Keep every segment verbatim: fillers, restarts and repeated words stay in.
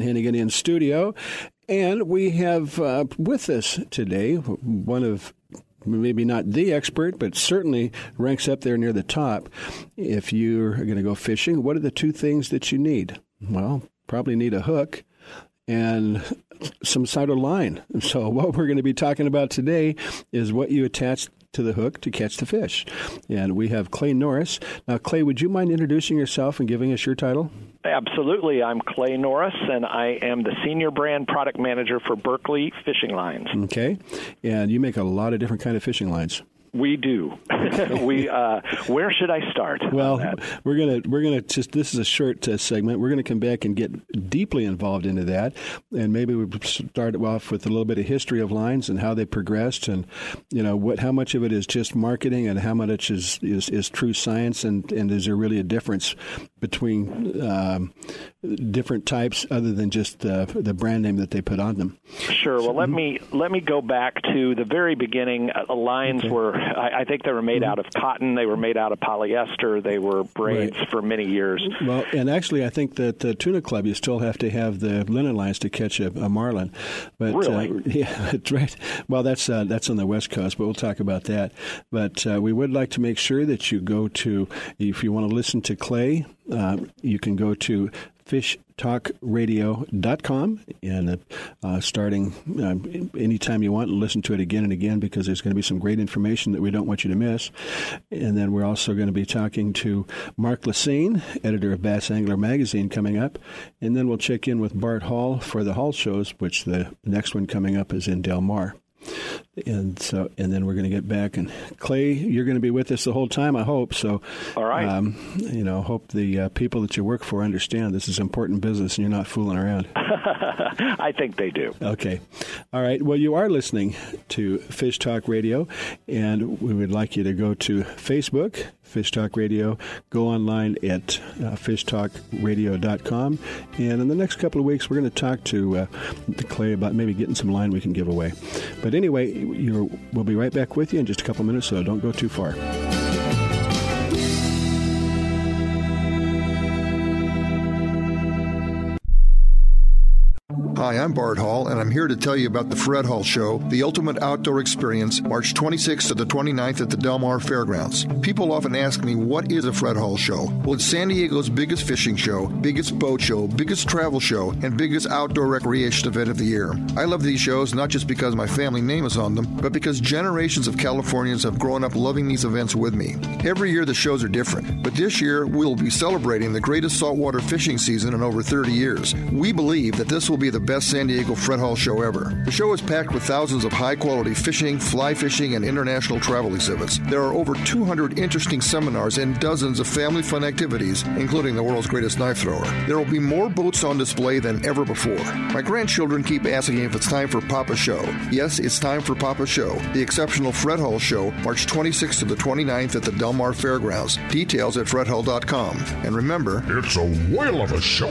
Hennigan in studio, and we have uh, with us today one of, maybe not the expert, but certainly ranks up there near the top. If you're going to go fishing, what are the two things that you need? Well, probably need a hook and some sort of line. So what we're going to be talking about today is what you attach to the hook to catch the fish. And we have Clay Norris. Now, Clay, would you mind introducing yourself and giving us your title? Absolutely. I'm Clay Norris, and I am the Senior Brand Product Manager for Berkley Fishing Lines. Okay. And you make a lot of different kind of fishing lines. We do. we uh, where should I start? Well, we're gonna we're gonna just this is a short uh, segment. We're gonna come back and get deeply involved into that, and maybe we start off with a little bit of history of lines and how they progressed, and you know what how much of it is just marketing and how much is is, is true science, and, and is there really a difference between um, different types other than just uh, the brand name that they put on them? Sure. So, well, let mm-hmm. me let me go back to the very beginning. Uh, lines okay. were. I, I think they were made out of cotton. They were made out of polyester. They were braids right. for many years. Well, and actually, I think that the Tuna Club, you still have to have the linen lines to catch a, a marlin. But, really? Uh, yeah, that's right. Well, that's uh, that's on the West Coast, but we'll talk about that. But uh, we would like to make sure that you go to, if you want to listen to Clay, uh, you can go to fish talk radio dot com and uh, starting um, anytime you want, listen to it again and again, because there's going to be some great information that we don't want you to miss. And then we're also going to be talking to Mark Lassane, editor of Bass Angler Magazine, coming up. And then we'll check in with Bart Hall for the Hall shows, which the next one coming up is in Del Mar. And so, and then we're going to get back. And Clay, you're going to be with us the whole time, I hope. So, all right. Um, you know, hope the uh, people that you work for understand this is important business, and you're not fooling around. I think they do. Okay. All right. Well, you are listening to Fish Talk Radio, and we would like you to go to Facebook, Fish Talk Radio. Go online at uh, fish talk radio dot com. And in the next couple of weeks, we're going to talk to, uh, to Clay about maybe getting some line we can give away. But anyway, you're, we'll be right back with you in just a couple minutes, so don't go too far. Hi, I'm Bart Hall, and I'm here to tell you about the Fred Hall Show, the ultimate outdoor experience, March twenty-sixth to the twenty-ninth at the Del Mar Fairgrounds. People often ask me, what is a Fred Hall Show? Well, it's San Diego's biggest fishing show, biggest boat show, biggest travel show, and biggest outdoor recreation event of the year. I love these shows not just because my family name is on them, but because generations of Californians have grown up loving these events with me. Every year the shows are different, but this year we'll be celebrating the greatest saltwater fishing season in over thirty years. We believe that this will be the best San Diego Fred Hall show ever. The show is packed with thousands of high-quality fishing, fly fishing, and international travel exhibits. There are over two hundred interesting seminars and dozens of family fun activities, including the world's greatest knife thrower. There will be more boats on display than ever before. My grandchildren keep asking if it's time for Papa's show. Yes, it's time for Papa's show. The exceptional Fred Hall show, March twenty-sixth to the twenty-ninth at the Del Mar Fairgrounds. Details at fred hall dot com. And remember, it's a whale of a show.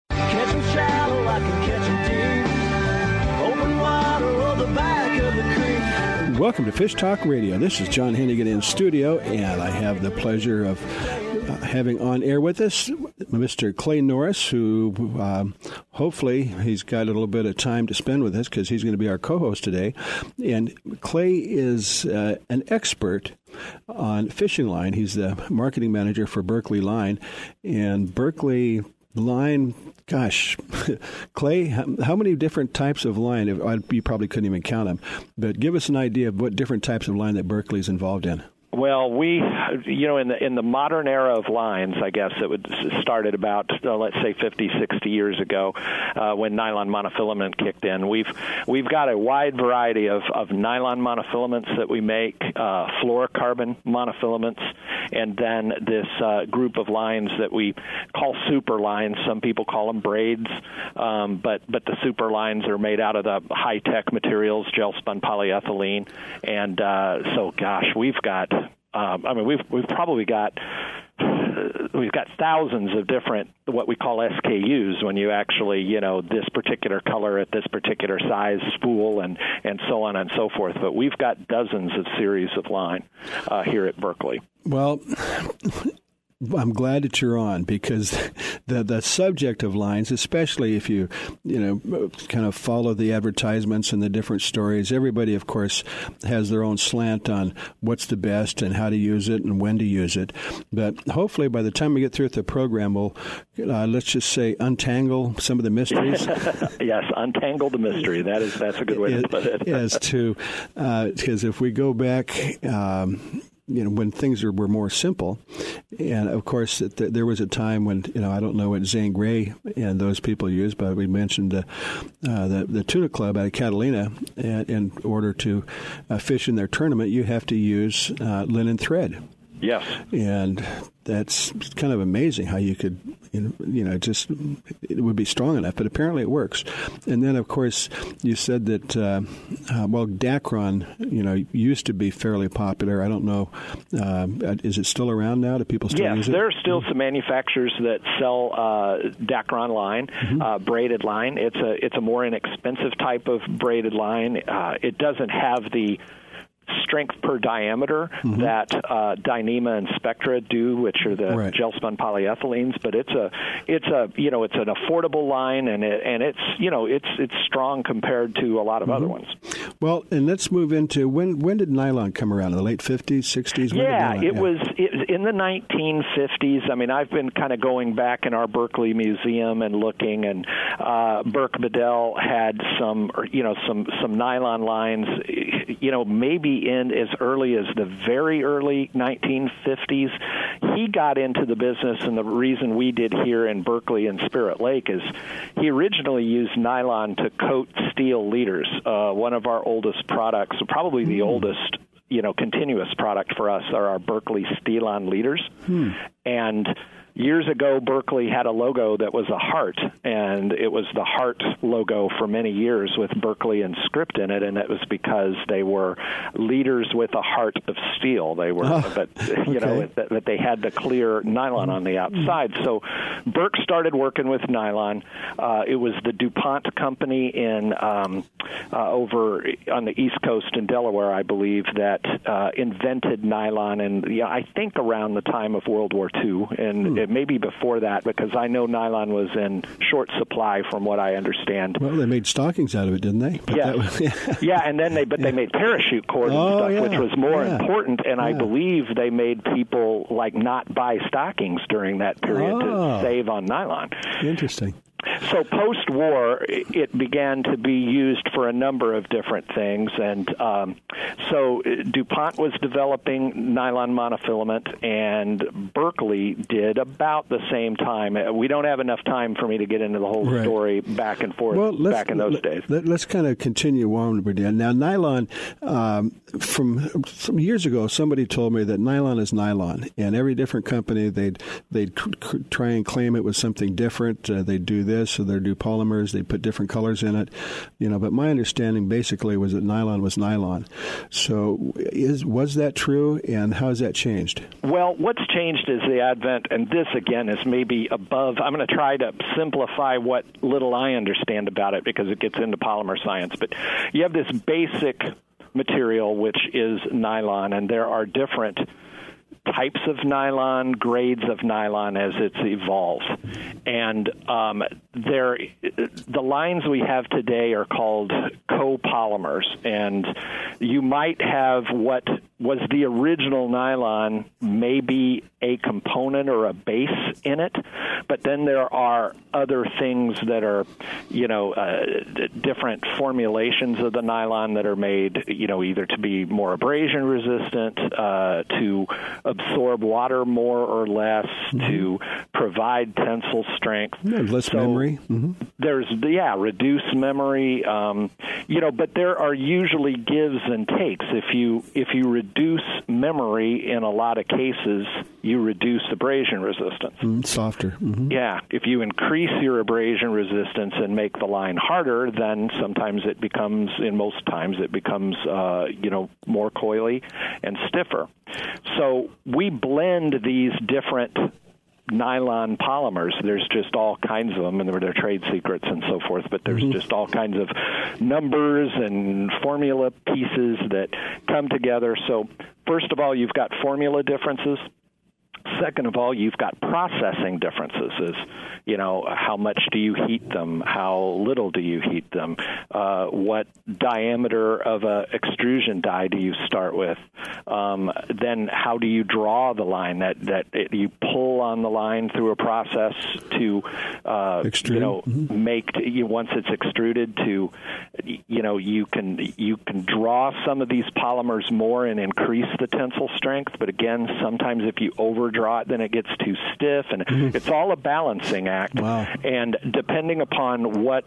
Welcome to Fish Talk Radio. This is John Hennigan in studio, and I have the pleasure of uh, having on air with us Mister Clay Norris, who um, hopefully he's got a little bit of time to spend with us because he's going to be our co-host today. And Clay is uh, an expert on fishing line. He's the marketing manager for Berkley Line, and Berkley Line, gosh, Clay, how many different types of line? You probably couldn't even count them, but give us an idea of what different types of line that Berkley's involved in. Well, we, you know, in the in the modern era of lines, I guess it would started about, uh, let's say, fifty, sixty years ago uh, when nylon monofilament kicked in. We've we've got a wide variety of, of nylon monofilaments that we make, uh, fluorocarbon monofilaments, and then this uh, group of lines that we call super lines. Some people call them braids, um, but, but the super lines are made out of the high-tech materials, gel-spun polyethylene. And uh, so, gosh, we've got... Um, I mean, we've we've probably got we've got thousands of different what we call S K Us when you actually, you know, this particular color at this particular size spool and, and so on and so forth. But we've got dozens of series of line uh, here at Berkley. Well, I'm glad that you're on because the the subject of lines, especially if you, you know, kind of follow the advertisements and the different stories, everybody, of course, has their own slant on what's the best and how to use it and when to use it. But hopefully by the time we get through with the program, we'll, uh, let's just say, untangle some of the mysteries. Yes, untangle the mystery. That is, that's a good way to put it. As to, because uh, if we go back... Um, you know, when things were more simple. And, of course, there was a time when, you know, I don't know what Zane Grey and those people used, but we mentioned uh, uh, the, the Tuna Club out of Catalina. And in order to uh, fish in their tournament, you have to use uh, linen thread. Yes. And that's kind of amazing how you could, you know, just, it would be strong enough, but apparently it works. And then, of course, you said that, uh, uh, well, Dacron, you know, used to be fairly popular. I don't know, uh, is it still around now? Do people still yes, use it? Yes, there are still some manufacturers that sell uh, Dacron line, mm-hmm. uh, braided line. It's a, it's a more inexpensive type of braided line. Uh, it doesn't have the strength per diameter mm-hmm. that uh, Dyneema and Spectra do, which are the right. gel spun polyethylenes, but it's a it's a you know it's an affordable line and it, and it's you know it's it's strong compared to a lot of mm-hmm. other ones. Well, and let's move into when when did nylon come around? In the late fifties, sixties? Yeah, it was it, in the nineteen fifties. I mean, I've been kind of going back in our Berkley Museum and looking, and uh, Burke Bedell had some you know some some nylon lines, you know maybe. In as early as the very early nineteen fifties. He got into the business, and the reason we did here in Berkley and Spirit Lake is he originally used nylon to coat steel leaders, uh, one of our oldest products, probably the mm. oldest you know, continuous product for us are our Berkley Steel-On leaders. Mm. And years ago, Berkley had a logo that was a heart, and it was the heart logo for many years with Berkley and script in it, and that was because they were leaders with a heart of steel. They were, oh, but you okay. know, that, that they had the clear nylon on the outside. So Burke started working with nylon. Uh, it was the DuPont company in um, uh, over on the East Coast in Delaware, I believe, that uh, invented nylon, and yeah, I think around the time of World War Two, and. Hmm. It maybe before that, because I know nylon was in short supply from what I understand. Well, they made stockings out of it, didn't they? But yeah. Was, yeah. yeah, and then they but yeah. they made parachute cord and oh, stuff, yeah. which was more yeah. important, and yeah. I believe they made people, like, not buy stockings during that period oh. to save on nylon. Interesting. So post-war, it began to be used for a number of different things. And um, so DuPont was developing nylon monofilament, and Berkley did about the same time. We don't have enough time for me to get into the whole right. story back and forth well, back in those let, days. Let, let's kind of continue on. Now, nylon, um, from some years ago, somebody told me that nylon is nylon. And every different company, they'd, they'd c- c- try and claim it was something different. Uh, they'd do this. So they do polymers. They put different colors in it, you know. But my understanding basically was that nylon was nylon. So is was that true? And how has that changed? Well, what's changed is the advent, and this again is maybe above. I'm going to try to simplify what little I understand about it because it gets into polymer science. But you have this basic material which is nylon, and there are different types of nylon, grades of nylon as it's evolved. And um, there, the lines we have today are called copolymers. And you might have what was the original nylon, maybe a component or a base in it, but then there are other things that are, you know, uh, d- different formulations of the nylon that are made, you know, either to be more abrasion resistant, uh, to absorb water more or less, mm-hmm. to provide tensile strength. Yeah, less so memory. Mm-hmm. There's, yeah, reduced memory, um, you know, but there are usually gives and takes. If you, if you reduce memory in a lot of cases, you reduce abrasion resistance. Mm, softer. Mm-hmm. Yeah. If you increase your abrasion resistance and make the line harder, then sometimes it becomes, in most times, it becomes, uh, you know, more coily and stiffer. So we blend these different nylon polymers. There's just all kinds of them, and they're trade secrets and so forth, but there's mm-hmm. just all kinds of numbers and formula pieces that come together. So first of all, you've got formula differences. Second of all, you've got processing differences. Is, you know, how much do you heat them? How little do you heat them? Uh, what diameter of a extrusion die do you start with? Um, then how do you draw the line? That that it, you pull on the line through a process to, uh, you know, mm-hmm. make to, you, once it's extruded to, you know, you can you can draw some of these polymers more and increase the tensile strength. But again, sometimes if you over draw it, then it gets too stiff, and mm-hmm. it's all a balancing act. Wow. And depending upon what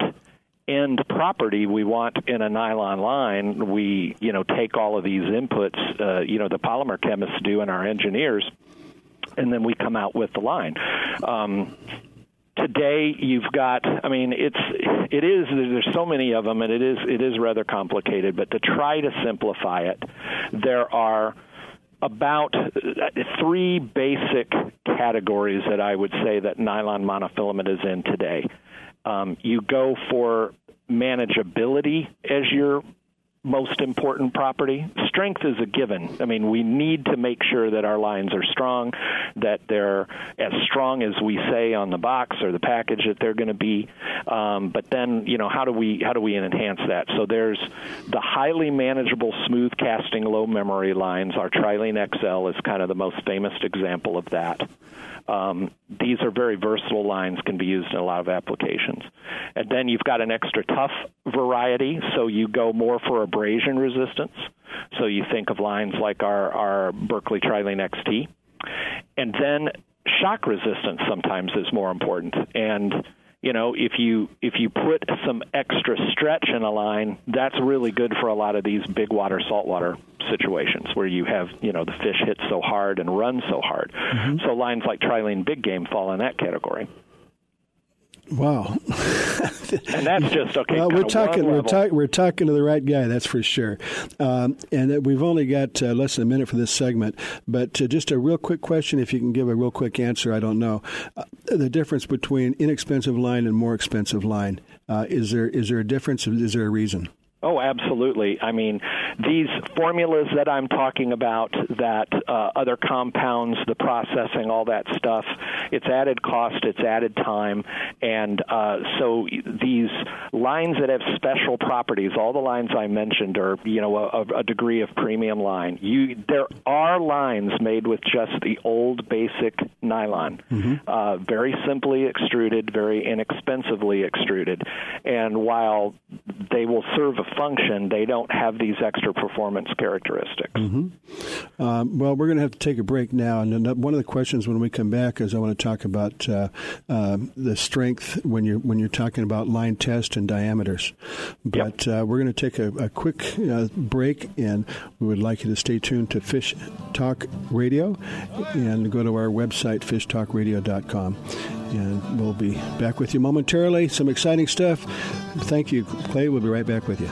end property we want in a nylon line, we, you know, take all of these inputs, uh, you know, the polymer chemists do and our engineers, and then we come out with the line. Um, today, you've got, I mean, it's, it is, there's so many of them, and it is, it is rather complicated, but to try to simplify it, there are about three basic categories that I would say that nylon monofilament is in today. Um, you go for manageability as your most important property. Strength is a given. I mean, we need to make sure that our lines are strong, that they're as strong as we say on the box or the package that they're going to be. Um, but then, you know, how do we how do we enhance that? So there's the highly manageable, smooth casting, low memory lines. Our Trilene X L is kind of the most famous example of that. Um, these are very versatile lines, can be used in a lot of applications. And then you've got an extra tough variety, so you go more for abrasion resistance. So you think of lines like our, our Berkley Trilene X T. And then shock resistance sometimes is more important. And you know, if you if you put some extra stretch in a line, that's really good for a lot of these big water, saltwater situations where you have, you know, the fish hit so hard and run so hard. Mm-hmm. So lines like Trilene Big Game fall in that category. Wow. And that's just okay. Well, we're talking, we're, ta- we're talking to the right guy, that's for sure. Um, and we've only got uh, less than a minute for this segment, but uh, just a real quick question, if you can give a real quick answer, I don't know. Uh, the difference between inexpensive line and more expensive line, uh, is there is there a difference? Is there a reason? Oh, absolutely. I mean, these formulas that I'm talking about, that uh, other compounds, the processing, all that stuff, it's added cost, it's added time. And uh, so these lines that have special properties, all the lines I mentioned are, you know, a, a degree of premium line. You, there are lines made with just the old basic nylon, mm-hmm. uh, very simply extruded, very inexpensively extruded. And while they will serve a function, they don't have these extra performance characteristics. Mm-hmm. Um, well, we're going to have to take a break now, and one of the questions when we come back is I want to talk about uh, uh, the strength when you're when you're talking about line test and diameters. But yep. uh, we're going to take a, a quick uh, break, and we would like you to stay tuned to Fish Talk Radio and go to our website, fish talk radio dot com. And we'll be back with you momentarily. Some exciting stuff. Thank you, Clay. We'll be right back with you.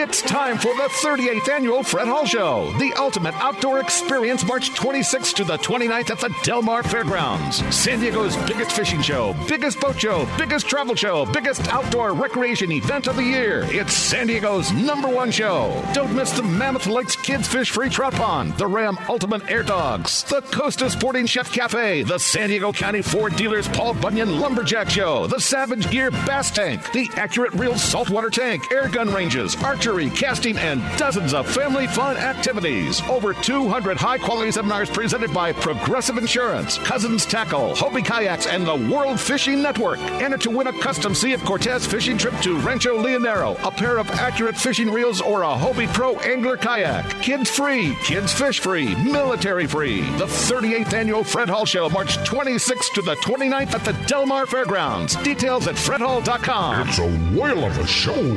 It's time for the thirty-eighth Annual Fred Hall Show, the ultimate outdoor experience, March twenty-sixth to the twenty-ninth at the Del Mar Fairgrounds. San Diego's biggest fishing show, biggest boat show, biggest travel show, biggest outdoor recreation event of the year. It's San Diego's number one show. Don't miss the Mammoth Lakes Kids Fish Free Trout Pond, the Ram Ultimate Air Dogs, the Costa Sporting Chef Cafe, the San Diego County Ford Dealers Paul Bunyan Lumberjack Show, the Savage Gear Bass Tank, the Accurate Reel Saltwater Tank, air gun ranges, archery, casting, and dozens of family fun activities. Over two hundred high-quality seminars presented by Progressive Insurance, Cousins Tackle, Hobie Kayaks, and the World Fishing Network. Enter to win a custom Sea of Cortez fishing trip to Rancho Leonero, a pair of Accurate fishing reels, or a Hobie Pro Angler Kayak. Kids free, kids fish free, military free. The thirty-eighth Annual Fred Hall Show, March twenty-sixth to the twenty-ninth at the Del Mar Fairgrounds. Details at fred hall dot com. It's a whale of a show.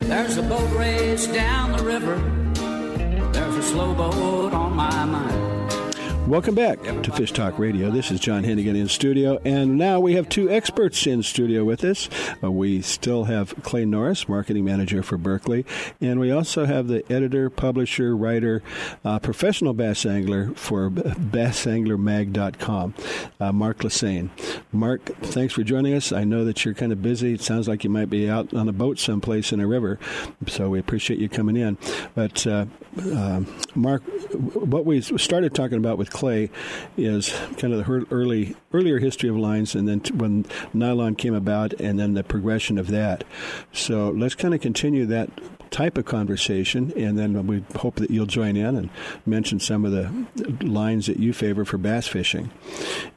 There's a boat race down the river. There's a slow boat on my mind. Welcome back to Fish Talk Radio. This is John Hennigan in studio, and now we have two experts in studio with us. Uh, we still have Clay Norris, marketing manager for Berkley, and we also have the editor, publisher, writer, uh, professional bass angler for bass angler mag dot com, uh, Mark Lassane. Mark, thanks for joining us. I know that you're kind of busy. It sounds like you might be out on a boat someplace in a river, so we appreciate you coming in. But, uh, uh, Mark, what we started talking about with Clay is kind of the early earlier history of lines, and then when nylon came about, and then the progression of that. So let's kind of continue that type of conversation, and then we hope that you'll join in and mention some of the lines that you favor for bass fishing.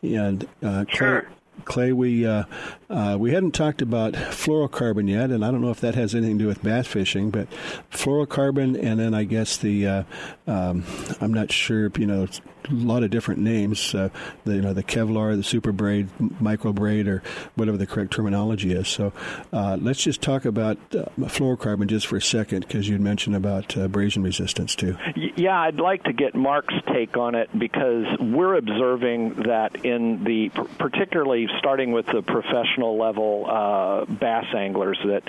And uh, sure. Clay, Clay, we uh, uh, we hadn't talked about fluorocarbon yet, and I don't know if that has anything to do with bass fishing, but fluorocarbon, and then I guess the uh, um, I'm not sure, you know, a lot of different names, uh, the, you know, the Kevlar, the super braid, micro braid, or whatever the correct terminology is. So uh, let's just talk about uh, fluorocarbon just for a second, because you'd mentioned about uh, abrasion resistance too. Yeah, I'd like to get Mark's take on it, because we're observing that in the particularly. Starting with the professional level uh, bass anglers, that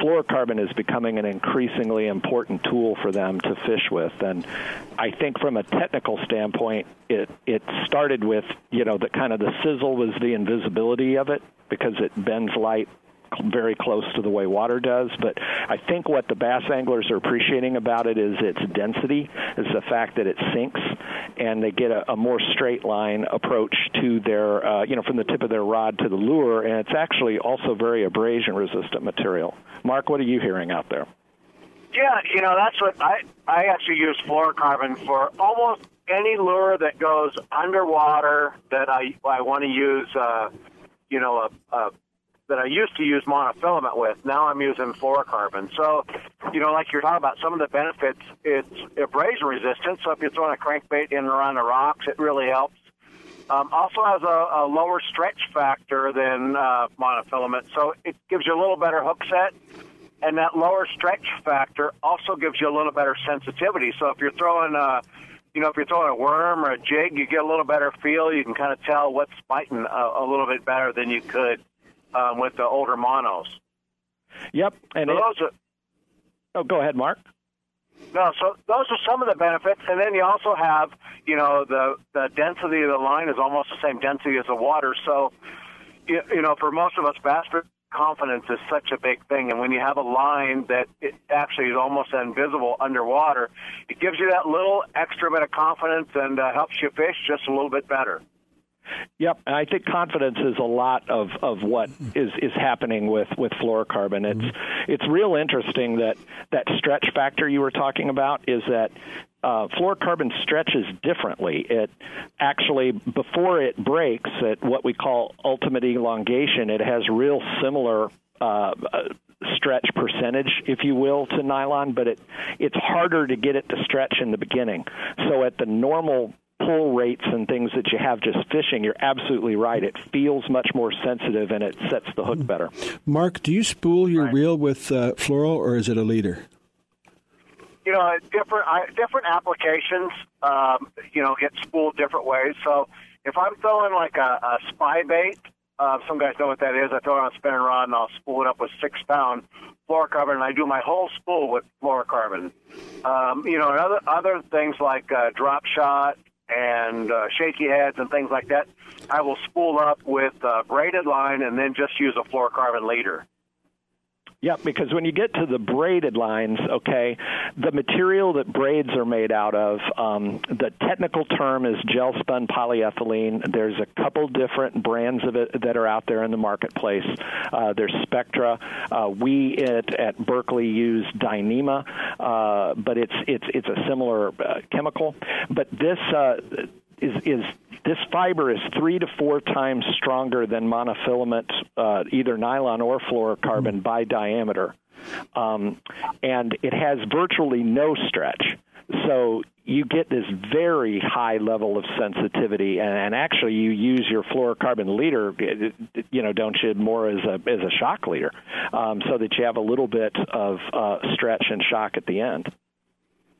fluorocarbon is becoming an increasingly important tool for them to fish with. And I think from a technical standpoint, it it started with, you know, the kind of the sizzle was the invisibility of it, because it bends light very close to the way water does. But I think what the bass anglers are appreciating about it is its density, is the fact that it sinks, and they get a, a more straight line approach to their, uh, you know, from the tip of their rod to the lure, and it's actually also very abrasion-resistant material. Mark, what are you hearing out there? Yeah, you know, that's what I, I actually use fluorocarbon for almost any lure that goes underwater that I, I want to use, uh, you know, a, a that I used to use monofilament with. Now I'm using fluorocarbon. So, you know, like you're talking about, some of the benefits, it's abrasion resistant. So if you're throwing a crankbait in and around the rocks, it really helps. Um, also has a, a lower stretch factor than uh, monofilament. So it gives you a little better hook set. And that lower stretch factor also gives you a little better sensitivity. So if you're throwing a, you know, if you're throwing a worm or a jig, you get a little better feel. You can kind of tell what's biting a, a little bit better than you could Um, with the older monos. Yep. And so it, those are, oh, go ahead, Mark. No, so those are some of the benefits. And then you also have, you know, the, the density of the line is almost the same density as the water. So, you, you know, for most of us, bass confidence is such a big thing. And when you have a line that it actually is almost invisible underwater, it gives you that little extra bit of confidence and uh, helps you fish just a little bit better. Yep, and I think confidence is a lot of, of what is, is happening with, with fluorocarbon. It's it's real interesting that that stretch factor you were talking about is that uh, fluorocarbon stretches differently. It actually, before it breaks at what we call ultimate elongation, it has real similar uh, stretch percentage, if you will, to nylon, but it it's harder to get it to stretch in the beginning. So at the normal pull rates and things that you have just fishing, you're absolutely right. It feels much more sensitive, and it sets the hook better. Mark, do you spool your right. reel with uh, fluoro, or is it a leader? You know, different uh, different applications, um, you know, get spooled different ways. So if I'm throwing like a, a spy bait, uh, some guys know what that is. I throw it on a spinning rod, and I'll spool it up with six-pound fluorocarbon, and I do my whole spool with fluorocarbon. Um, you know, and other, other things like uh, drop shot, and uh, shaky heads and things like that, I will spool up with uh, braided line and then just use a fluorocarbon leader. Yeah, because when you get to the braided lines, okay, the material that braids are made out of, um, the technical term is gel spun polyethylene. There's a couple different brands of it that are out there in the marketplace. Uh, there's Spectra. Uh, we at, at Berkley use Dyneema, uh, but it's it's it's a similar uh, chemical. But this uh, is is. This fiber is three to four times stronger than monofilament, uh, either nylon or fluorocarbon, by diameter. Um, and it has virtually no stretch. So you get this very high level of sensitivity, and, and actually you use your fluorocarbon leader, you know, don't you, more as a as a shock leader, um, so that you have a little bit of uh, stretch and shock at the end.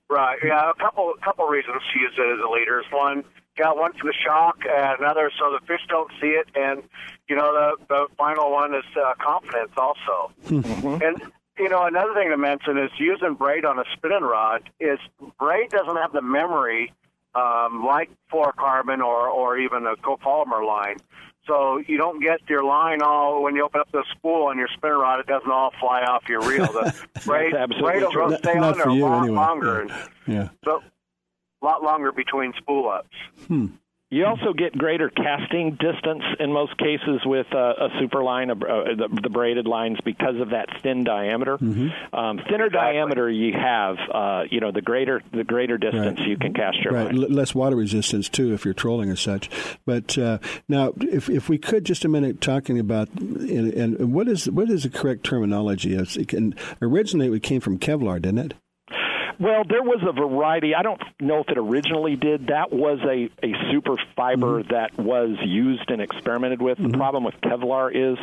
Right. Yeah, a couple couple reasons to use it as a leader is one. Yeah, one for the shock, and another so the fish don't see it, and you know the, the final one is uh, confidence also. Mm-hmm. And you know another thing to mention is using braid on a spinning rod is braid doesn't have the memory um, like fluorocarbon or or even a copolymer line, so you don't get your line all when you open up the spool on your spinning rod, it doesn't all fly off your reel. The braid, braid will go stay on there a lot longer. Yeah. And, yeah. So, a lot longer between spool ups. Hmm. You also get greater casting distance in most cases with uh, a super line, uh, the, the braided lines, because of that thin diameter. Mm-hmm. Um, thinner exactly. diameter you have, uh, you know, the greater the greater distance right. you can cast your right. line. L- less water resistance, too, if you're trolling as such. But uh, now, if if we could just a minute talking about, and, and what is what is the correct terminology? It can, originally, it came from Kevlar, didn't it? Well, there was a variety. I don't know if it originally did. That was a, a super fiber mm-hmm. that was used and experimented with. Mm-hmm. The problem with Kevlar is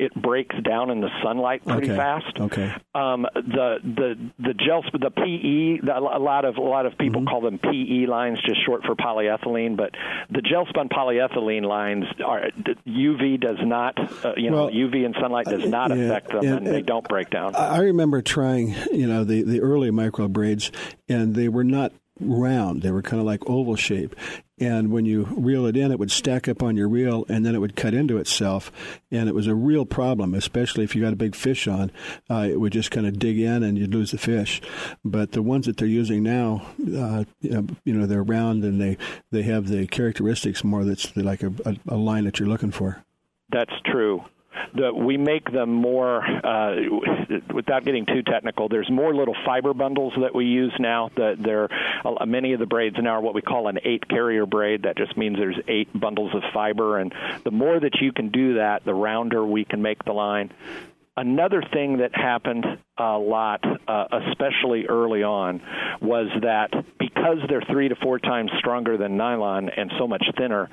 it breaks down in the sunlight pretty okay. fast. Okay. Um, the the the gel the P E the, a lot of a lot of people mm-hmm. call them P E lines, just short for polyethylene. But the gel spun polyethylene lines are U V does not uh, you well, know U V and sunlight does not uh, yeah, affect them yeah, and yeah, they don't break down. I remember trying you know the the early micro braids. And they were not round. They were kind of like oval shape. And when you reel it in, it would stack up on your reel, and then it would cut into itself. And it was a real problem, especially if you got a big fish on. Uh, it would just kind of dig in, and you'd lose the fish. But the ones that they're using now, uh, you know, they're round, and they, they have the characteristics more that's like a, a, a line that you're looking for. That's true. The, we make them more, uh, without getting too technical, there's more little fiber bundles that we use now. That there, uh, many of the braids now are what we call an eight-carrier braid. That just means there's eight bundles of fiber. And the more that you can do that, the rounder we can make the line. Another thing that happened a lot, uh, especially early on, was that because they're three to four times stronger than nylon and so much thinner,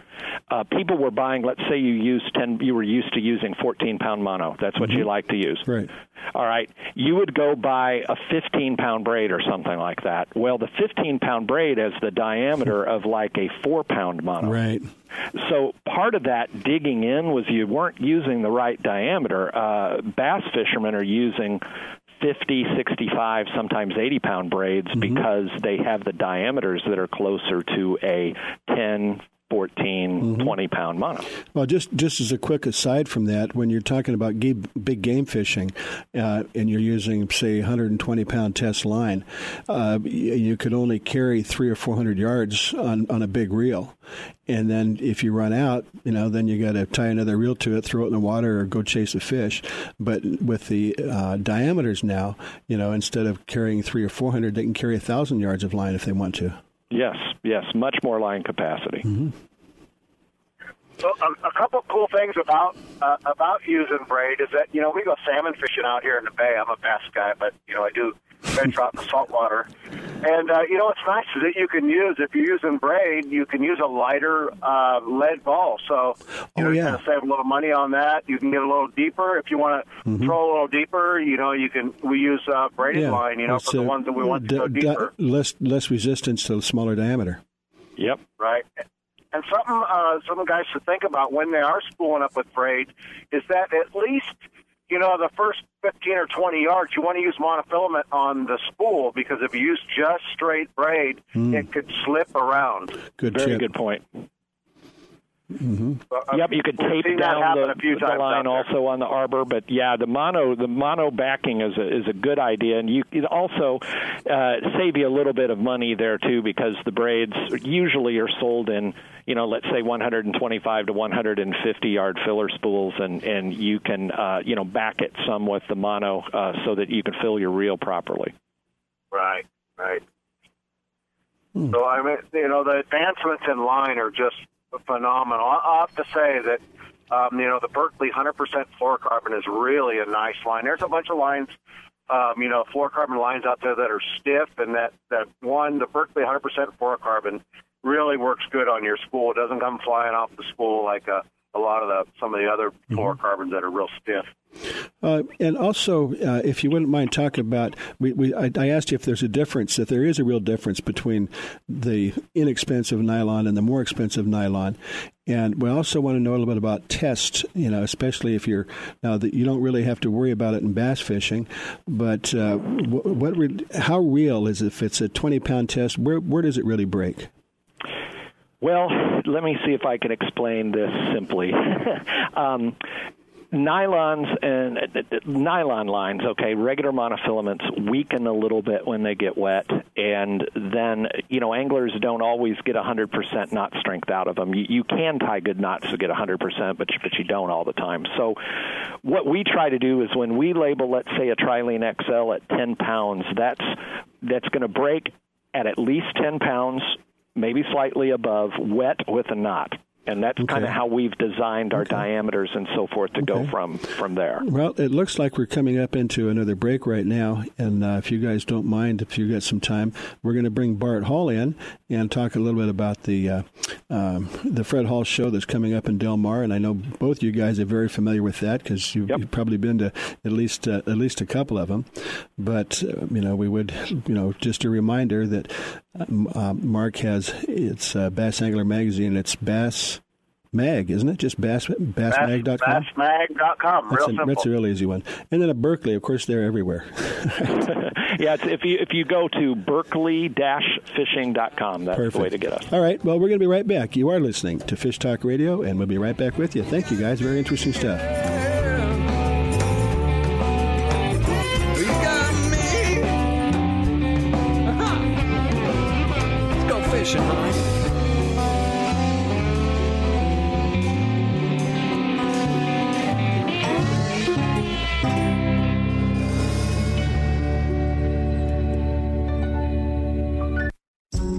uh, people were buying. Let's say you used ten, you were used to using fourteen pound mono. That's what mm-hmm. you like to use. Right. All right. You would go buy a fifteen pound braid or something like that. Well, the fifteen pound braid has the diameter of like a four pound mono. Right. So part of that digging in was you weren't using the right diameter. Uh, bass fishermen are using fifty, sixty-five, sometimes eighty pound braids mm-hmm. because they have the diameters that are closer to a ten, fourteen, mm-hmm. twenty pound mono. Well, just, just as a quick aside from that, when you're talking about game, big game fishing uh, and you're using, say, one hundred twenty pound test line, uh, you could only carry three or four hundred yards on, on a big reel. And then if you run out, you know, then you got to tie another reel to it, throw it in the water, or go chase a fish. But with the uh, diameters now, you know, instead of carrying three or four hundred, they can carry one thousand yards of line if they want to. Yes, yes, much more line capacity. Mm-hmm. So, um, a couple of cool things about uh, about using braid is that, you know, we go salmon fishing out here in the bay. I'm a bass guy, but, you know, I do venture out in the saltwater. And, uh, you know, what's nice is that you can use, if you're using braid, you can use a lighter uh, lead ball. So, you oh, know, yeah. you can save a little money on that. You can get a little deeper. If you want to mm-hmm. throw a little deeper, you know, you can. We use uh, braided yeah. line, you know, it's for the ones that we want d- to go deeper. D- less, less resistance to the smaller diameter. Yep. Right. And something uh, some guys should think about when they are spooling up with braid is that at least, you know, the first fifteen or twenty yards, you want to use monofilament on the spool because if you use just straight braid, mm. it could slip around. Good Very tip. good point. Mm-hmm. So, yep, you could tape down the, the line also on the arbor, but yeah, the mono the mono backing is a, is a good idea, and you can also uh, save you a little bit of money there too because the braids usually are sold in, you know, let's say one twenty-five to one fifty yard filler spools, and and you can uh, you know back it some with the mono uh, so that you can fill your reel properly. Right, right. Hmm. So I mean, you know, the advancements in line are just phenomenal. I have to say that um, you know the Berkley one hundred percent fluorocarbon is really a nice line. There's a bunch of lines, um, you know, fluorocarbon lines out there that are stiff, and that that one, the Berkley one hundred percent fluorocarbon really works good on your spool. It doesn't come flying off the spool like a, a lot of the some of the other mm-hmm. fluorocarbons that are real stiff. Uh, and also, uh, if you wouldn't mind talking about, we, we I, I asked you if there's a difference, if there is a real difference between the inexpensive nylon and the more expensive nylon. And we also want to know a little bit about test, you know, especially if you're, now that you don't really have to worry about it in bass fishing, but uh, what, what re- how real is it if it's a twenty pound test? Where, where does it really break? Well, let me see if I can explain this simply. um Nylons and uh, uh, nylon lines, okay, regular monofilaments weaken a little bit when they get wet, and then, you know, anglers don't always get one hundred percent knot strength out of them. You, you can tie good knots to get one hundred percent, but, but you don't all the time. So what we try to do is when we label, let's say, a Trilene X L at ten pounds, that's, that's going to break at at least ten pounds, maybe slightly above, wet with a knot. And that's okay. kind of how we've designed our okay. diameters and so forth to okay. go from, from there. Well, it looks like we're coming up into another break right now. And uh, if you guys don't mind, if you got some time, we're going to bring Bart Hall in and talk a little bit about the uh, um, the Fred Hall show that's coming up in Del Mar. And I know both you guys are very familiar with that because you've, yep. you've probably been to at least uh, at least a couple of them. But, uh, you know, we would, you know, just a reminder that uh, Mark has, it's uh, Bass Angler Magazine. It's Bass Mag, isn't it? Just Bass, BassMag dot com? BassMag dot com, real simple. That's a real easy one. And then at Berkley, of course, they're everywhere. yeah, it's, if you if you go to berkley dash fishing dot com, that's Perfect. the way to get us. All right, well, we're going to be right back. You are listening to Fish Talk Radio, and we'll be right back with you. Thank you, guys. Very interesting stuff. Let's go fishing, huh?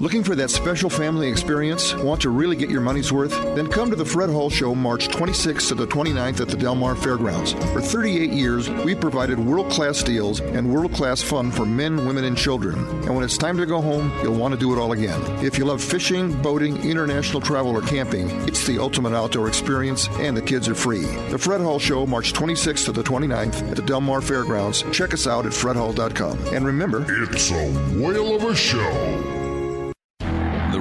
Looking for that special family experience? Want to really get your money's worth? Then come to the Fred Hall Show March twenty-sixth to the twenty-ninth at the Del Mar Fairgrounds. For thirty-eight years, we've provided world-class deals and world-class fun for men, women, and children. And when it's time to go home, you'll want to do it all again. If you love fishing, boating, international travel, or camping, it's the ultimate outdoor experience, and the kids are free. The Fred Hall Show March twenty-sixth to the twenty-ninth at the Del Mar Fairgrounds. Check us out at fred hall dot com. And remember, it's a whale of a show. The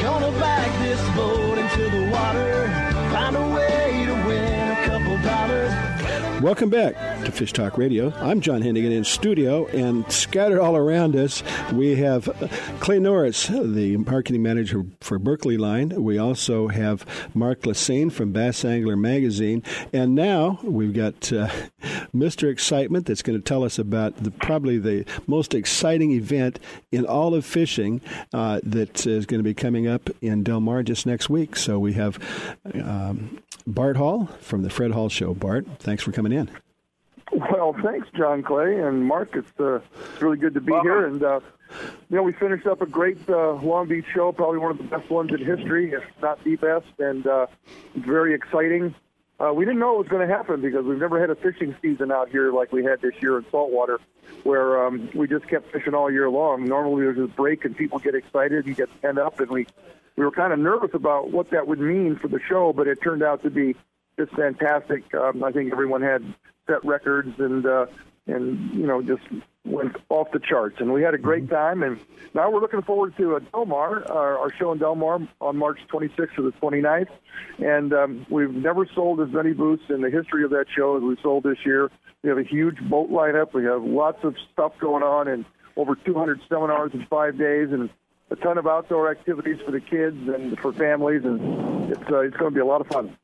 Gonna back this boat into the water, find a way to win a couple dollars. Welcome back to Fish Talk Radio. I'm John Hennigan in studio, and scattered all around us, we have Clay Norris, the marketing manager for Berkley Line. We also have Mark Lassane from Bass Angler Magazine. And now we've got uh, Mister Excitement that's going to tell us about the, probably the most exciting event in all of fishing uh, that is going to be coming up in Del Mar just next week. So we have um, Bart Hall from the Fred Hall Show. Bart, thanks for coming in. Well, thanks, John, Clay, and Mark. It's uh, really good to be wow. here. And, uh, you know, we finished up a great uh, Long Beach show, probably one of the best ones in history, if not the best, and uh, it's very exciting. Uh, we didn't know it was going to happen because we've never had a fishing season out here like we had this year in saltwater, where um, we just kept fishing all year long. Normally there's a break and people get excited and get pent up, and we, we were kind of nervous about what that would mean for the show, but it turned out to be just fantastic. Um, I think everyone had set records and, uh, and you know, just went off the charts. And we had a great time. And now we're looking forward to uh, Del Mar, our, our show in Del Mar on March twenty-sixth to the twenty-ninth. And um, we've never sold as many booths in the history of that show as we sold this year. We have a huge boat lineup. We have lots of stuff going on and over two hundred seminars in five days and a ton of outdoor activities for the kids and for families. And it's uh, it's going to be a lot of fun.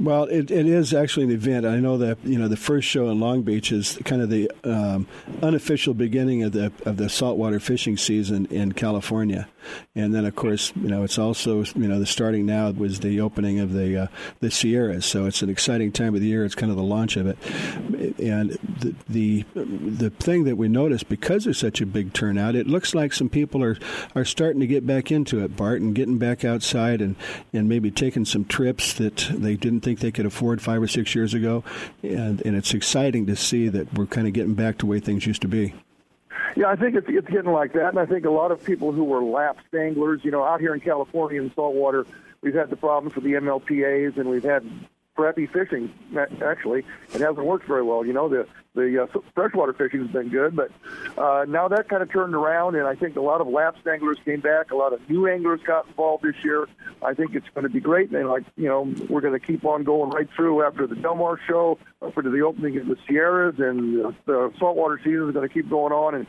Well, it, it is actually an event. I know that, you know, the first show in Long Beach is kind of the um, unofficial beginning of the of the saltwater fishing season in California, and then of course, you know, it's also, you know, the starting now was the opening of the uh, the Sierras. So it's an exciting time of the year. It's kind of the launch of it, and the the, the thing that we noticed, because there's such a big turnout, it looks like some people are, are starting to get back into it, Bart, and getting back outside and, and maybe taking some trips that they didn't think they could afford five or six years ago, and, and it's exciting to see that we're kind of getting back to the way things used to be. Yeah, I think it's, it's getting like that, and I think a lot of people who were lapsed anglers, you know, out here in California in saltwater, we've had the problems with the M L P As, and we've had crappy fishing, actually. It hasn't worked very well. You know, the, the uh, freshwater fishing has been good, but uh, now that kind of turned around, and I think a lot of lapsed anglers came back. A lot of new anglers got involved this year. I think it's going to be great, and, like, you know, we're going to keep on going right through after the Del Mar show, up into the opening of the Sierras, and the saltwater season is going to keep going on, and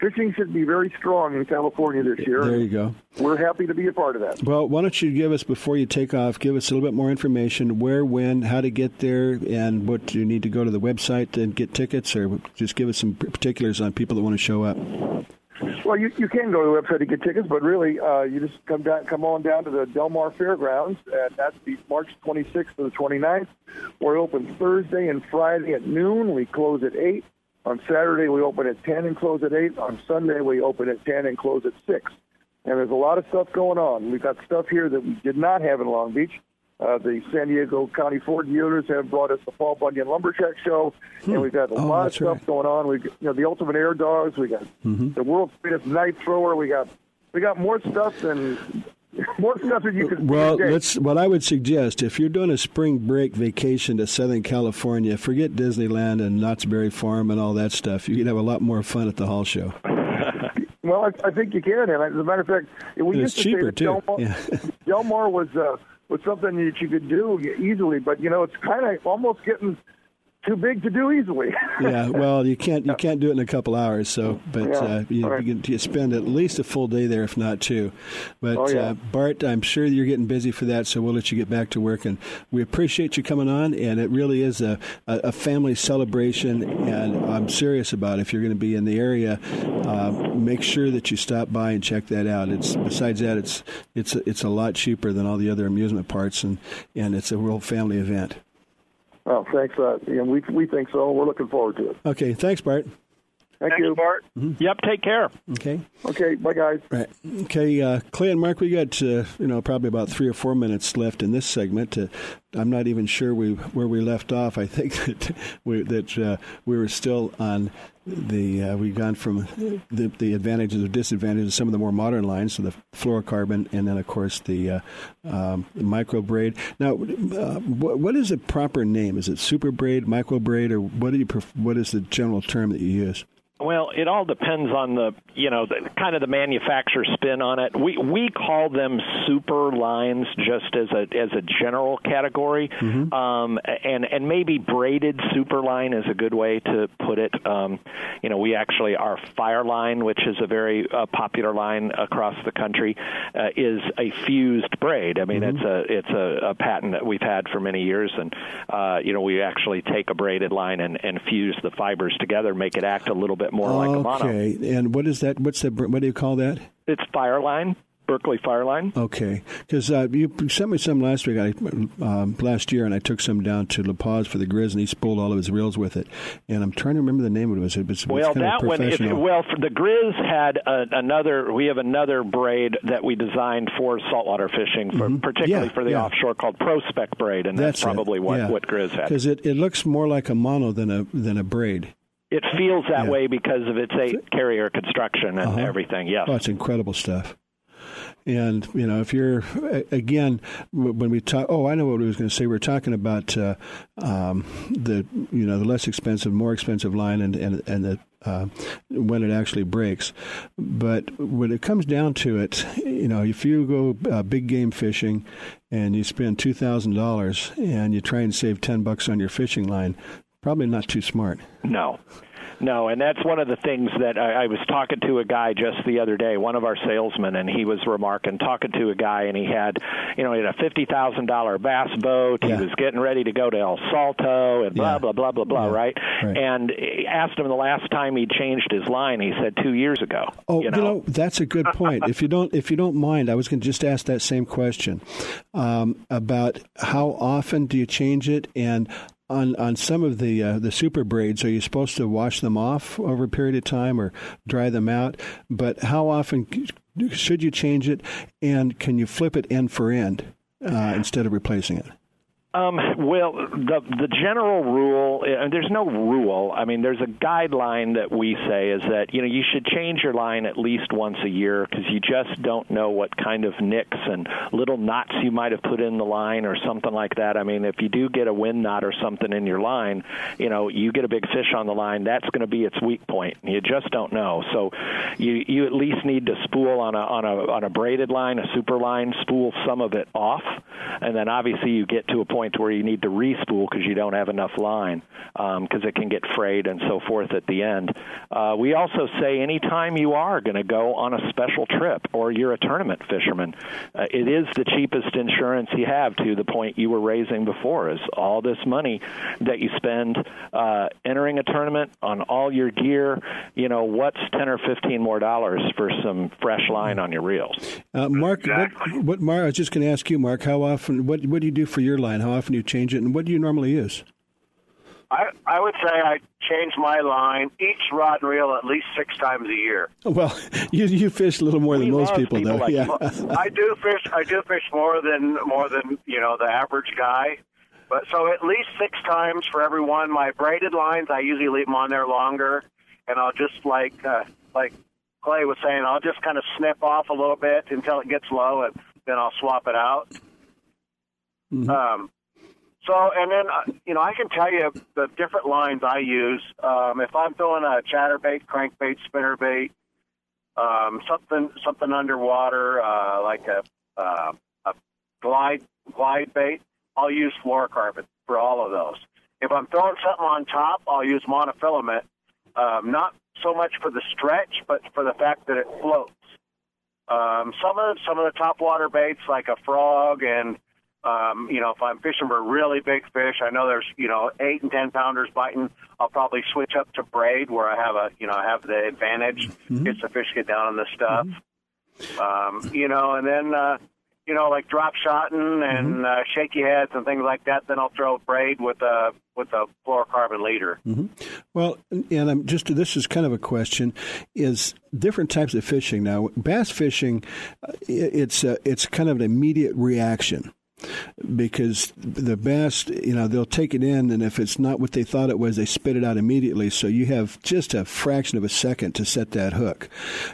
fishing should be very strong in California this year. There you go. We're happy to be a part of that. Well, why don't you give us, before you take off, give us a little bit more information, where, when, how to get there, and what you need to go to the website and get tickets, or just give us some particulars on people that want to show up. Well, you, you can go to the website to get tickets, but really uh, you just come down, come on down to the Del Mar Fairgrounds, and that's the March twenty-sixth to the twenty-ninth. We're open Thursday and Friday at noon. We close at eight. On Saturday, we open at ten and close at eight. On Sunday, we open at ten and close at six. And there's a lot of stuff going on. We've got stuff here that we did not have in Long Beach. Uh, the San Diego County Ford dealers have brought us the Fall Bunyan Lumberjack Show, hmm. and we've got a oh, lot of stuff right. going on. We've got, you know, the Ultimate Air Dogs. We got mm-hmm. the world's greatest knife thrower. We got we got more stuff than. More stuff that you can well, let's, what I would suggest, if you're doing a spring break vacation to Southern California, forget Disneyland and Knott's Berry Farm and all that stuff. You can have a lot more fun at the Hall Show. Well, I, I think you can. And as a matter of fact, we it's used to cheaper, say that Del Mar, yeah. Del Mar was, uh, was something that you could do easily, but, you know, it's kind of almost getting too big to do easily. Yeah, well, you can't you can't do it in a couple hours. So, but yeah, uh, you, right. you, can, you spend at least a full day there, if not two. But oh, yeah. uh, Bart, I'm sure you're getting busy for that, so we'll let you get back to work. And we appreciate you coming on. And it really is a, a, a family celebration. And I'm serious about it. If you're going to be in the area, uh, make sure that you stop by and check that out. It's besides that, it's it's it's a lot cheaper than all the other amusement parks, and and it's a real family event. Oh, thanks. Uh, and we we think so. We're looking forward to it. Okay. Thanks, Bart. Thank Thanks, you, Bart. Mm-hmm. Yep. Take care. Okay. Okay. Bye, guys. Right. Okay, uh, Clay and Mark, we got uh, you know probably about three or four minutes left in this segment. To, I'm not even sure we where we left off. I think that we that uh, we were still on the uh, we've gone from the, the advantages or disadvantages of some of the more modern lines, so the fluorocarbon, and then of course the, uh, um, the micro braid. Now, uh, what, what is the proper name? Is it super braid, micro braid, or what do you? What is the general term that you use? Well, it all depends on the, you know, the, kind of the manufacturer's spin on it. We we call them super lines just as a as a general category, mm-hmm. um, and and maybe braided super line is a good way to put it. Um, you know, we actually our Fireline, which is a very uh, popular line across the country, uh, is a fused braid. I mean, mm-hmm. it's a it's a, a patent that we've had for many years, and uh, you know, we actually take a braided line and, and fuse the fibers together, make it act a little bit more like a mono. Okay, and what is that? What's that? What do you call that? It's Fireline, Berkley Fireline. Okay, because uh, you sent me some last week, I, um, last year, and I took some down to La Paz for the Grizz, and he spooled all of his reels with it. And I'm trying to remember the name of it. Was it was well, that one. It, well, for the Grizz had a, another. We have another braid that we designed for saltwater fishing, for, mm-hmm. particularly yeah, for the yeah. offshore, called Prospect braid, and that's, that's probably what, yeah. what Grizz had. Because it, it looks more like a mono than a than a braid. It feels that yeah. way because of its eight carrier construction and uh-huh. everything. Yes. Oh, it's incredible stuff. And, you know, if you're, again, when we talk, oh, I know what I was going to say. We were talking about uh, um, the, you know, the less expensive, more expensive line and, and, and the, uh, when it actually breaks. But when it comes down to it, you know, if you go uh, big game fishing and you spend two thousand dollars and you try and save ten bucks on your fishing line, probably not too smart. No. No, and that's one of the things that I, I was talking to a guy just the other day, one of our salesmen, and he was remarking, talking to a guy, and he had, you know, he had a fifty thousand dollars bass boat. Yeah. He was getting ready to go to El Salto and blah, yeah. blah, blah, blah, blah, yeah. right? right? And he asked him the last time he changed his line. He said two years ago. Oh, you know, you know that's a good point. if you don't if you don't mind, I was going to just ask that same question um, about how often do you change it, and On on some of the uh, the super braids, are you supposed to wash them off over a period of time or dry them out? But how often should you change it, and can you flip it end for end uh, instead of replacing it? Um, well, the the general rule, and there's no rule. I mean, there's a guideline that we say is that, you know, you should change your line at least once a year because you just don't know what kind of nicks and little knots you might have put in the line or something like that. I mean, if you do get a wind knot or something in your line, you know, you get a big fish on the line, that's going to be its weak point. You just don't know. So you you at least need to spool on a on a on a braided line, a super line, spool some of it off, and then obviously you get to a point to where you need to re-spool because you don't have enough line because um, it can get frayed and so forth at the end. Uh, we also say anytime you are going to go on a special trip or you're a tournament fisherman, uh, it is the cheapest insurance you have, to the point you were raising before, is all this money that you spend uh, entering a tournament on all your gear, you know, what's ten or fifteen more dollars for some fresh line on your reels? Uh, Mark, exactly. what, what, Mark, I was just going to ask you, Mark, how often, what, what do you do for your line? How often do you change it, and what do you normally use? I, I would say I change my line, each rod and reel, at least six times a year. Well, you you fish a little more we than most people, people though. Like, yeah. I do fish. I do fish more than more than you know the average guy. But so at least six times for every one. My braided lines, I usually leave them on there longer, and I'll just like uh, like Clay was saying, I'll just kind of snip off a little bit until it gets low, and then I'll swap it out. Mm-hmm. Um, so, and then, uh, you know, I can tell you the different lines I use. Um, if I'm doing a chatterbait, crankbait, spinnerbait, um, something something underwater, uh, like a, uh, a glide glide bait, I'll use fluorocarbon for all of those. If I'm throwing something on top, I'll use monofilament, um, not so much for the stretch, but for the fact that it floats. Um, some of some of the topwater baits, like a frog and Um, you know, if I'm fishing for really big fish, I know there's, you know, eight and ten pounders biting, I'll probably switch up to braid where I have a, you know, I have the advantage. Mm-hmm. It's the fish get down on the stuff. Mm-hmm. Um, you know, and then, uh, you know, like drop shotting and mm-hmm. uh, shaky heads and things like that, then I'll throw a braid with a, with a fluorocarbon leader. Mm-hmm. Well, and I'm just, this is kind of a question, is different types of fishing. Now, bass fishing, it's uh, it's kind of an immediate reaction. Because the bass, you know, they'll take it in, and if it's not what they thought it was, they spit it out immediately. So you have just a fraction of a second to set that hook.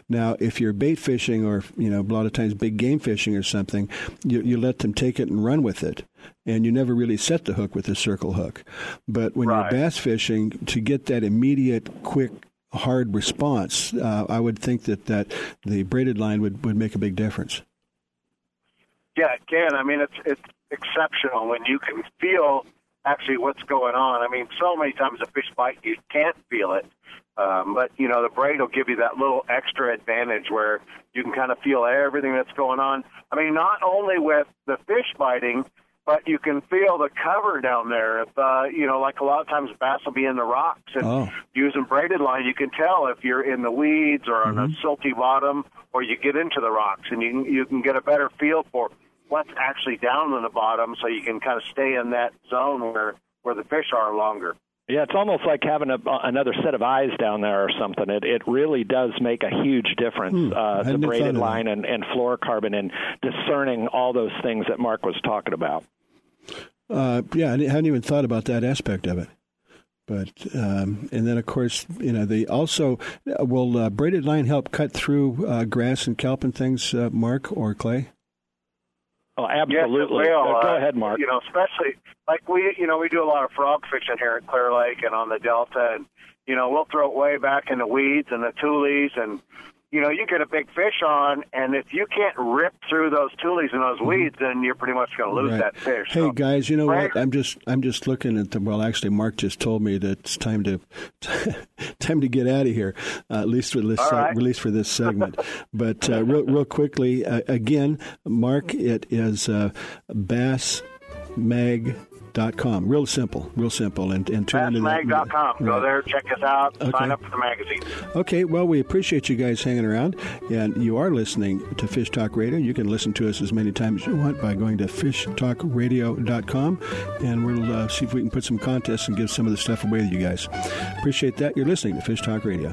Now, if you're bait fishing or, you know, a lot of times big game fishing or something, you, you let them take it and run with it. And you never really set the hook with a circle hook. But when right. you're bass fishing, to get that immediate, quick hard response, uh, I would think that, that the braided line would, would make a big difference. Yeah, it can. I mean, it's it's exceptional when you can feel actually what's going on. I mean, so many times a fish bite, you can't feel it. Um, but, you know, the braid will give you that little extra advantage where you can kind of feel everything that's going on. I mean, not only with the fish biting, but you can feel the cover down there. If, uh, you know, like a lot of times bass will be in the rocks. And oh. using braided line, you can tell if you're in the weeds or on mm-hmm. a silty bottom, or you get into the rocks, and you can, you can get a better feel for what's actually down in the bottom, so you can kind of stay in that zone where, where the fish are longer. Yeah, it's almost like having a, another set of eyes down there or something. It it really does make a huge difference, hmm, uh, the braided line and, and fluorocarbon, and discerning all those things that Mark was talking about. Uh, yeah, I hadn't even thought about that aspect of it. But um, and then, of course, you know, the also will uh, braided line help cut through uh, grass and kelp and things, uh, Mark or Clay? Oh, absolutely. Yes, uh, Go ahead, Mark. You know, especially like we, you know, we do a lot of frog fishing here at Clear Lake and on the Delta, and you know, we'll throw it way back in the weeds and the tules, and you know, you get a big fish on, and if you can't rip through those tules and those weeds, mm-hmm. then you're pretty much going to lose right. that fish. Hey so, guys, you know right? what? I'm just, I'm just looking at the. Well, actually, Mark just told me that it's time to, time to get out of here, uh, at least for this, uh, right. at least for this segment. But uh, real, real quickly, uh, again, Mark, it is uh, Bass Mag dot com. Real simple, real simple. And, and turn into Bass Mag dot com. Go there, check us out, okay. sign up for the magazine. Okay, well, we appreciate you guys hanging around. And you are listening to Fish Talk Radio. You can listen to us as many times as you want by going to fish talk radio dot com. And we'll uh, see if we can put some contests and give some of the stuff away to you guys. Appreciate that. You're listening to Fish Talk Radio.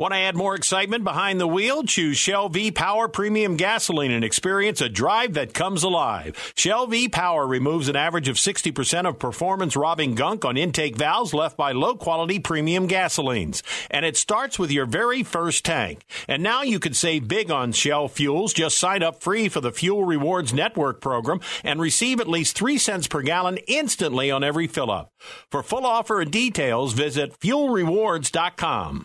Want to add more excitement behind the wheel? Choose Shell V-Power Premium Gasoline and experience a drive that comes alive. Shell V-Power removes an average of sixty percent of performance-robbing gunk on intake valves left by low-quality premium gasolines. And it starts with your very first tank. And now you can save big on Shell fuels. Just sign up free for the Fuel Rewards Network program and receive at least three cents per gallon instantly on every fill-up. For full offer and details, visit fuel rewards dot com.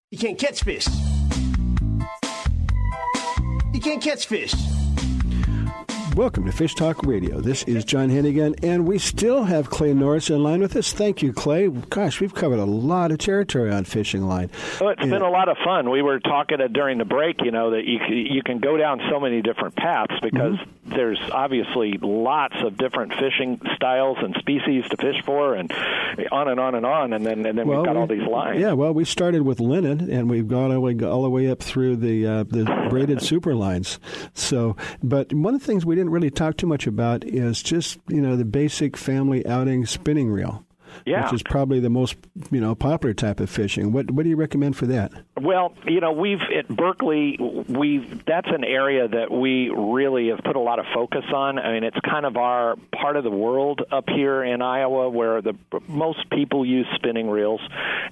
You can't catch fish. You can't catch fish. Welcome to Fish Talk Radio. This is John Hennigan, and we still have Clay Norris in line with us. Thank you, Clay. Gosh, we've covered a lot of territory on Fishing Line. Well, it's and, been a lot of fun. We were talking during the break, you know, that you, you can go down so many different paths because mm-hmm. there's obviously lots of different fishing styles and species to fish for, and on and on and on, and then and then well, we've got we, all these lines. Yeah, well, we started with Linen, and we've gone all the way, all the way up through the uh, the braided super lines. So, but one of the things we didn't really talk too much about is just, you know, the basic family outing spinning reel. Yeah. Which is probably the most, you know, popular type of fishing. What what do you recommend for that? Well, you know, we've at Berkley, we that's an area that we really have put a lot of focus on. I mean, it's kind of our part of the world up here in Iowa where the most people use spinning reels,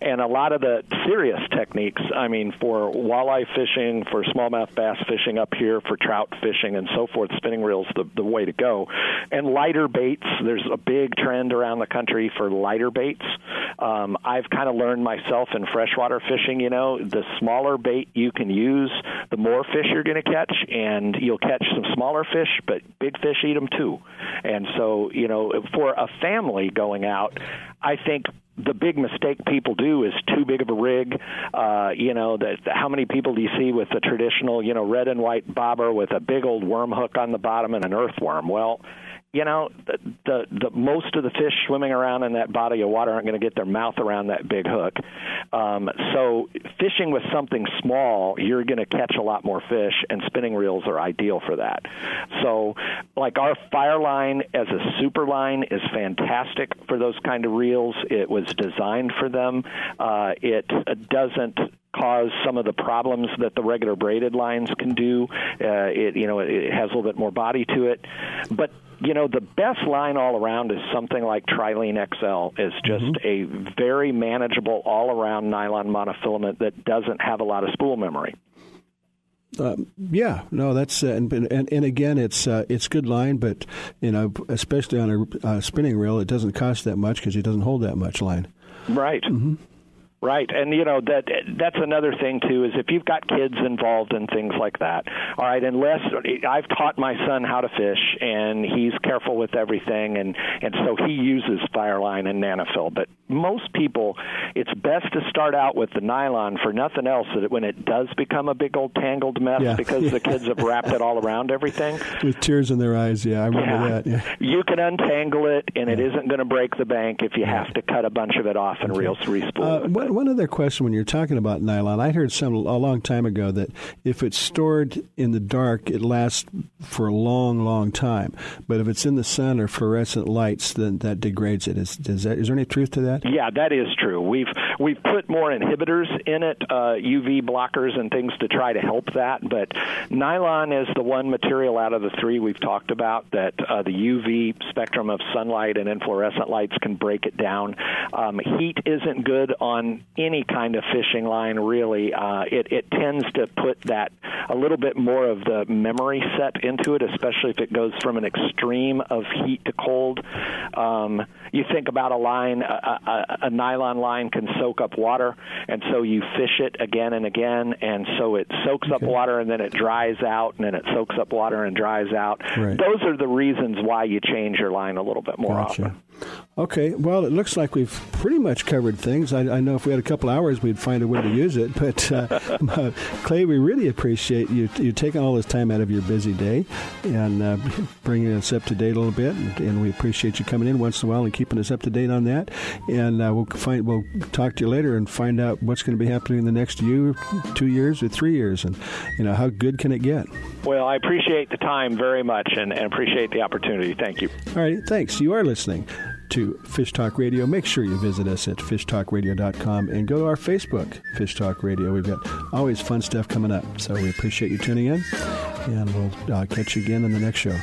and a lot of the serious techniques, I mean, for walleye fishing, for smallmouth bass fishing up here, for trout fishing and so forth, spinning reels the the way to go. And lighter baits, there's a big trend around the country for lighter Lighter baits. Um, I've kind of learned myself in freshwater fishing, you know, the smaller bait you can use, the more fish you're going to catch, and you'll catch some smaller fish, but big fish eat them too. And so, you know, for a family going out, I think the big mistake people do is too big of a rig. Uh, you know, that how many people do you see with the traditional, you know, red and white bobber with a big old worm hook on the bottom and an earthworm? Well, you know, the, the the most of the fish swimming around in that body of water aren't going to get their mouth around that big hook. Um, so fishing with something small, you're going to catch a lot more fish, and spinning reels are ideal for that. So, like our Fireline as a super line is fantastic for those kind of reels. It was designed for them. Uh, it doesn't cause some of the problems that the regular braided lines can do. Uh, it you know, it, it has a little bit more body to it, but you know, the best line all around is something like Trilene X L. It's just mm-hmm. a very manageable all-around nylon monofilament that doesn't have a lot of spool memory. Um, yeah, no, that's uh, and, and and again, it's uh, it's good line, but you know, especially on a uh, spinning reel, it doesn't cost that much because it doesn't hold that much line. Right. Mm-hmm. Right, and you know that that's another thing too is if you've got kids involved in things like that. All right, unless I've taught my son how to fish and he's careful with everything, and and so he uses Fireline and Nanofil. But most people, it's best to start out with the nylon for nothing else. That when it does become a big old tangled mess yeah. because the kids have wrapped it all around everything with tears in their eyes. Yeah, I remember yeah. that. Yeah. You can untangle it, and yeah. it isn't going to break the bank if you have to cut a bunch of it off and okay. reel re-spool. Uh, what One other question when you're talking about nylon, I heard some a long time ago that if it's stored in the dark, it lasts for a long, long time. But if it's in the sun or fluorescent lights, then that degrades it. Is, is, that, is there any truth to that? Yeah, that is true. We've we've put more inhibitors in it, uh, U V blockers and things to try to help that. But nylon is the one material out of the three we've talked about that uh, the U V spectrum of sunlight and inflorescent lights can break it down. Um, heat isn't good on any kind of fishing line, really. Uh, it, it tends to put that a little bit more of the memory set into it, especially if it goes from an extreme of heat to cold. Um, you think about a line, a, a, a nylon line can soak up water, and so you fish it again and again, and so it soaks okay. up water, and then it dries out, and then it soaks up water and dries out. Right. Those are the reasons why you change your line a little bit more gotcha. often. Okay, well, it looks like we've pretty much covered things. I, I know if we had a couple hours, we'd find a way to use it. But, uh, Clay, we really appreciate you, you taking all this time out of your busy day and uh, bringing us up to date a little bit. And, and we appreciate you coming in once in a while and keeping us up to date on that. And uh, we'll find, we'll talk to you later and find out what's going to be happening in the next year, two years, or three years, and you know how good can it get. Well, I appreciate the time very much and, and appreciate the opportunity. Thank you. All right, thanks. You are listening to Fish Talk Radio. Make sure you visit us at fish talk radio dot com and go to our Facebook, Fish Talk Radio. We've got always fun stuff coming up. So we appreciate you tuning in, and we'll uh, catch you again in the next show.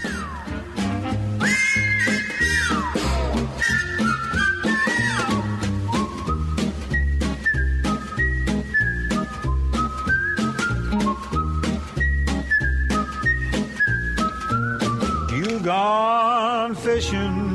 Gone fishing